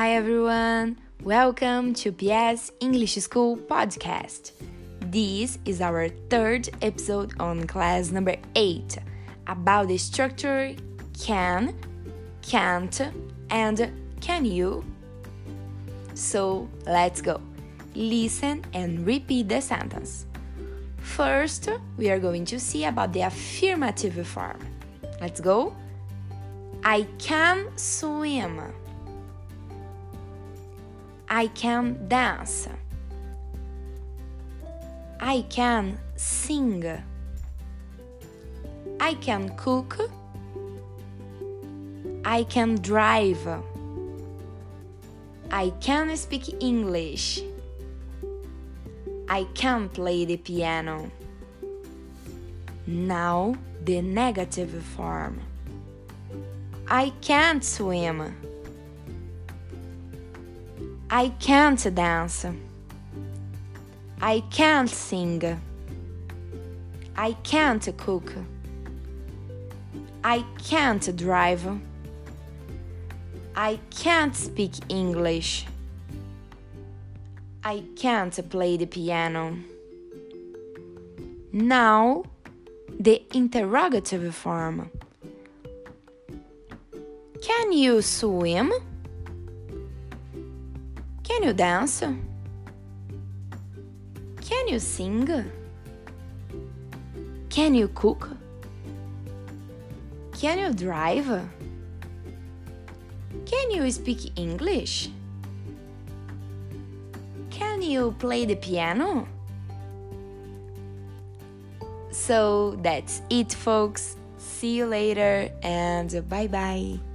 Hi everyone, welcome to PS English School Podcast. This is our third episode on class number 8 about the structure can, can't, and can you. So let's go. Listen and repeat the sentence. First, we are going to see about the affirmative form. Let's go. I can swim. I can dance. I can sing. I can cook. I can drive. I can speak English. I can play the piano. Now the negative form. I can't swim. I can't dance. I can't sing. I can't cook. I can't drive. I can't speak English. I can't play the piano. Now, the interrogative form. Can you swim? Can you dance? Can you sing? Can you cook? Can you drive? Can you speak English? Can you play the piano? So that's it, folks. See you later and bye-bye.